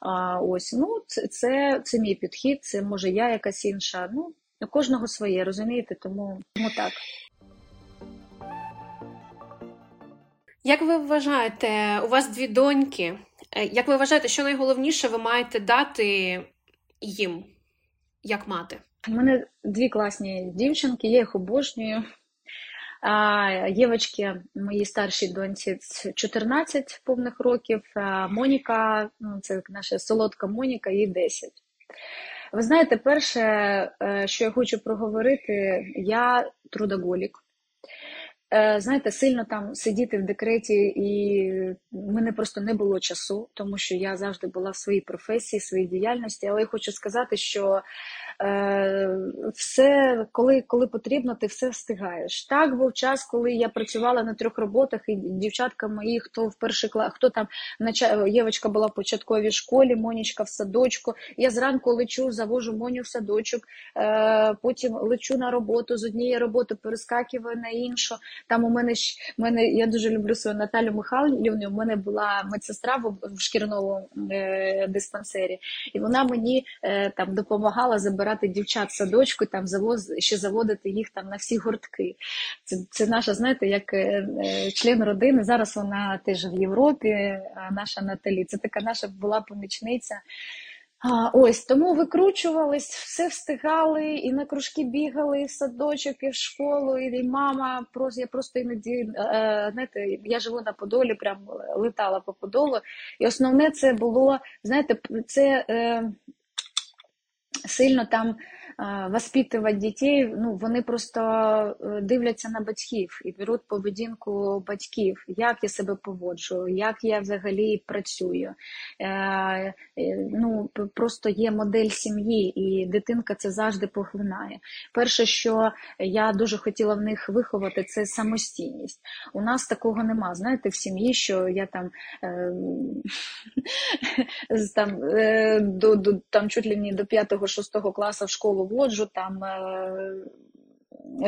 А, ось, ну, це, це, це мій підхід, це може я якась інша, ну, кожного своє, розумієте, тому, тому так. Як ви вважаєте, у вас дві доньки, як ви вважаєте, що найголовніше ви маєте дати їм, як мати? У мене дві класні дівчинки, я їх обожнюю. Євочки, моїй старшій доньці чотирнадцять повних років, Моніка, це наша солодка Моніка, їй десять. Ви знаєте, перше, що я хочу проговорити, я трудоголік. Знаєте, сильно там сидіти в декреті, і в мене просто не було часу, тому що я завжди була в своїй професії, в своїй діяльності, але я хочу сказати, що е, все, коли, коли потрібно, ти все встигаєш. Так був час, коли я працювала на трьох роботах, і дівчатка мої, хто в перший клас, хто там, Євочка була в початковій школі, Монічка в садочку, я зранку лечу, завожу Моню в садочок, е, потім лечу на роботу, з однієї роботи перескакую на іншу. Там у мене, мене, я дуже люблю свою Наталю Михайлівну, у мене була медсестра в шкірному е, диспансері, і вона мені е, там допомагала забирати дівчат в садочку, там завоз, ще заводити їх там на всі гуртки. Це, це наша, знаєте, як е, е, член родини, зараз вона теж в Європі, наша Наталі, це така наша була помічниця. А, ось, тому викручувались, все встигали, і на кружки бігали, і в садочок, і в школу, і мама, просто, я просто іноді, знаєте, я живу на Подолі, прям летала по Подолу, і основне це було, знаєте, це е, сильно там е, воспитувати дітей, ну, вони просто дивляться на батьків і беруть поведінку батьків, як я себе поводжу, як я взагалі працюю. Е, Ну, просто є модель сім'ї, і дитинка це завжди поглинає. Перше, що я дуже хотіла в них виховати, це самостійність. У нас такого нема, знаєте, в сім'ї, що я там, е, там, е, до, до, там чуть ли не до п'ятого-шостого класу в школу воджу, там... Е,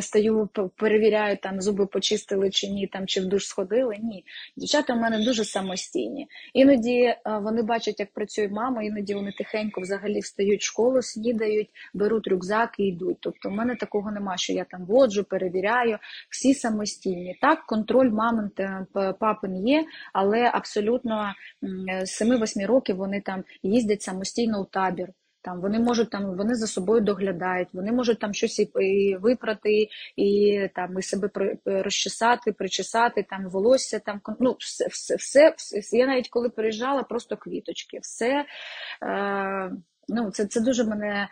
стаю, перевіряю, там, зуби почистили чи ні, там, чи в душ сходили, ні. Дівчата у мене дуже самостійні. Іноді вони бачать, як працює мама, іноді вони тихенько взагалі встають в школу, снідають, беруть рюкзак і йдуть. Тобто в мене такого нема, що я там воджу, перевіряю, всі самостійні. Так, контроль мамин та папин є, але абсолютно з семи-восьми років вони там їздять самостійно у табір. Там вони можуть там, вони за собою доглядають, вони можуть там щось і випрати, і там і себе розчесати, причесати, там волосся, там ну все, все, все, все. Я навіть коли приїжджала, просто квіточки, все. Е Ну, це, це дуже мене. Е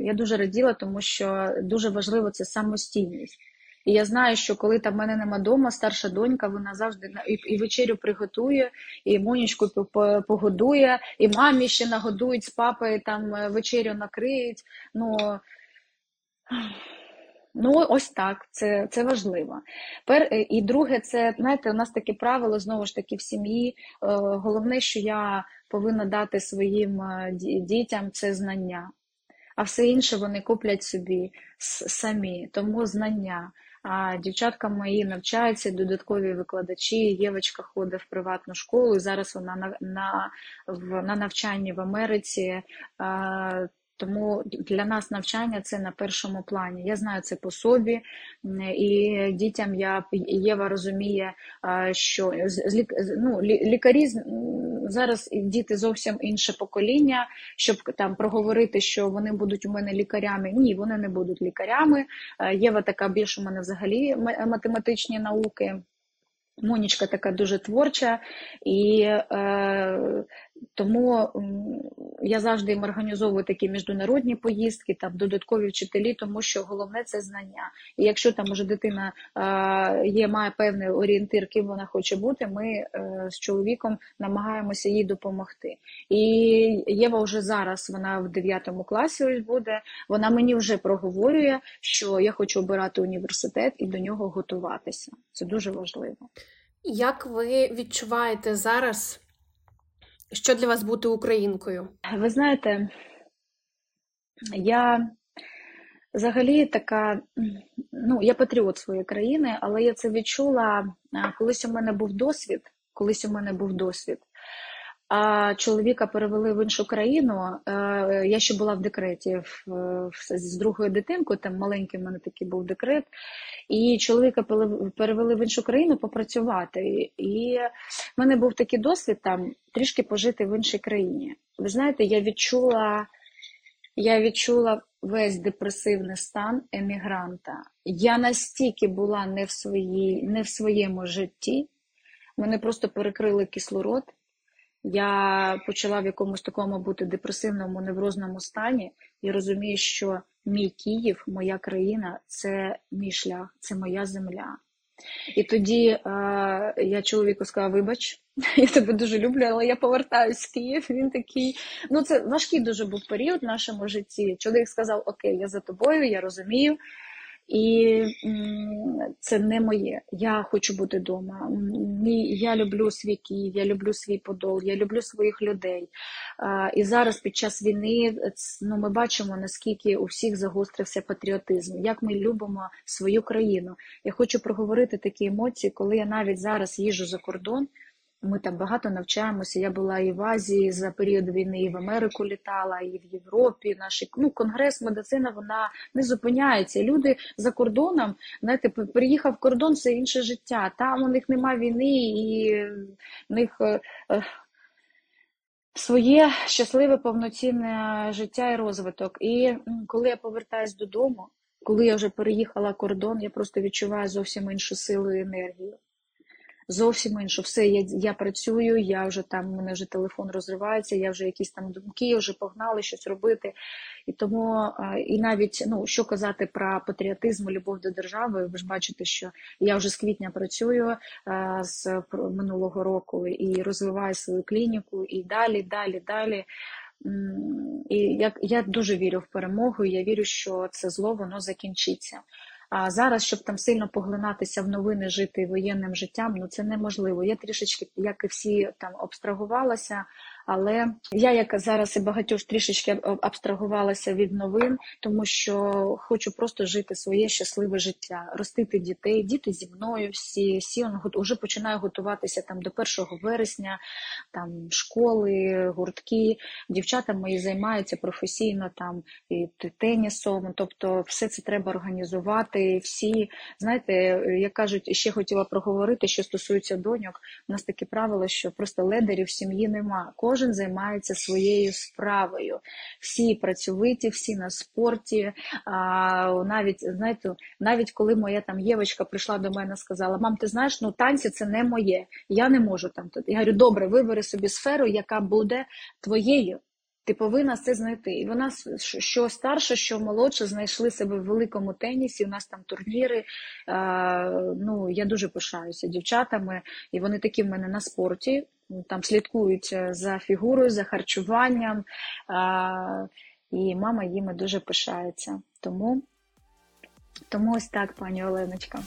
я дуже раділа, тому що дуже важливо це самостійність. І я знаю, що коли там в мене нема дома, старша донька, вона завжди і вечерю приготує, і Монічку погодує, і мамі ще нагодують з папою, там вечерю накриють. Ну, ну ось так, це, це важливо. Пер, і друге, це, знаєте, у нас таке правило, знову ж таки, в сім'ї. Головне, що я повинна дати своїм дітям, це знання. А все інше вони куплять собі самі, тому знання. А дівчатка мої навчаються, додаткові викладачі, Євочка ходить в приватну школу, і зараз вона на, на, на навчанні в Америці, а, тому для нас навчання це на першому плані. Я знаю це по собі, і дітям я, Єва розуміє, що ну, лікарі... Зараз діти зовсім інше покоління, щоб там проговорити, що вони будуть у мене лікарями. Ні, вони не будуть лікарями. Єва така більш у мене взагалі математичні науки. Монічка така дуже творча, і е, тому я завжди їм організовую такі міжнародні поїздки, там додаткові вчителі, тому що головне це знання. І якщо там уже дитина е, є, має певний орієнтир, ким вона хоче бути, ми е, з чоловіком намагаємося їй допомогти. І Єва вже зараз, вона в дев'ятому класі ось буде, вона мені вже проговорює, що я хочу обирати університет і до нього готуватися. Це дуже важливо. Як ви відчуваєте зараз, що для вас бути українкою? Ви знаєте, я взагалі така, ну, я патріот своєї країни, але я це відчула, колись у мене був досвід, колись у мене був досвід, а чоловіка перевели в іншу країну, я ще була в декреті з другою дитинкою, там маленький в мене такий був декрет, і чоловіка перевели в іншу країну попрацювати. І в мене був такий досвід там трішки пожити в іншій країні. Ви знаєте, я відчула, я відчула весь депресивний стан емігранта. Я настільки була не в своїй, не в своєму житті, мене просто перекрили кислород. Я почала в якомусь такому бути депресивному, неврозному стані і розумію, що мій Київ, моя країна – це мій шлях, це моя земля. І тоді е, я чоловіку сказала, вибач, я тебе дуже люблю, але я повертаюся в Київ. Він такий, ну це важкий дуже був період в нашому житті. Чоловік сказав, окей, я за тобою, я розумію. І це не моє. Я хочу бути вдома. Я люблю свій Київ, я люблю свій Подол, я люблю своїх людей. І зараз під час війни ну, ми бачимо, наскільки у всіх загострився патріотизм, як ми любимо свою країну. Я хочу проговорити такі емоції, коли я навіть зараз їжджу за кордон, ми там багато навчаємося. Я була і в Азії за період війни, і в Америку літала, і в Європі. Наші, ну, конгрес, медицина, вона не зупиняється. Люди за кордоном, знаєте, приїхав кордон, це інше життя. Там у них нема війни, і в них своє щасливе, повноцінне життя і розвиток. І коли я повертаюсь додому, коли я вже переїхала кордон, я просто відчуваю зовсім іншу силу і енергію. Зовсім іншу. Все, я, я працюю, я вже там, у мене вже телефон розривається, я вже якісь там думки, вже погнали щось робити. І тому, і навіть, ну, що казати про патріотизм, любов до держави, ви ж бачите, що я вже з квітня працюю, з минулого року, і розвиваю свою клініку, і далі, далі, далі. І я, я дуже вірю в перемогу, і я вірю, що це зло, воно закінчиться. А зараз, щоб там сильно поглинатися в новини, жити воєнним життям, ну це неможливо. Я трішечки, як і всі, там абстрагувалася, але я, як зараз і багатьох, трішечки абстрагувалася від новин, тому що хочу просто жити своє щасливе життя, ростити дітей, діти зі мною всі, всі вже починаю готуватися там до першого вересня, там школи, гуртки, дівчата мої займаються професійно там і тенісом, тобто все це треба організувати, всі, знаєте, як кажуть, ще хотіла проговорити, що стосується доньок, у нас таке правило, що просто ледерів в сім'ї нема, кожен займається своєю справою. Всі працьовиті, всі на спорті. А, навіть, знаєте, навіть коли моя там Євочка прийшла до мене і сказала: "Мам, ти знаєш, ну танці це не моє. Я не можу там тут". Я говорю: "Добре, вибери собі сферу, яка буде твоєю. Ти повинна це знайти". І вона, що старша, що молодша, знайшли себе в великому тенісі, у нас там турніри. Ну, я дуже пишаюся дівчатами, і вони такі в мене на спорті, там слідкують за фігурою, за харчуванням, і мама їм дуже пишається. Тому, тому ось так, пані Оленочка.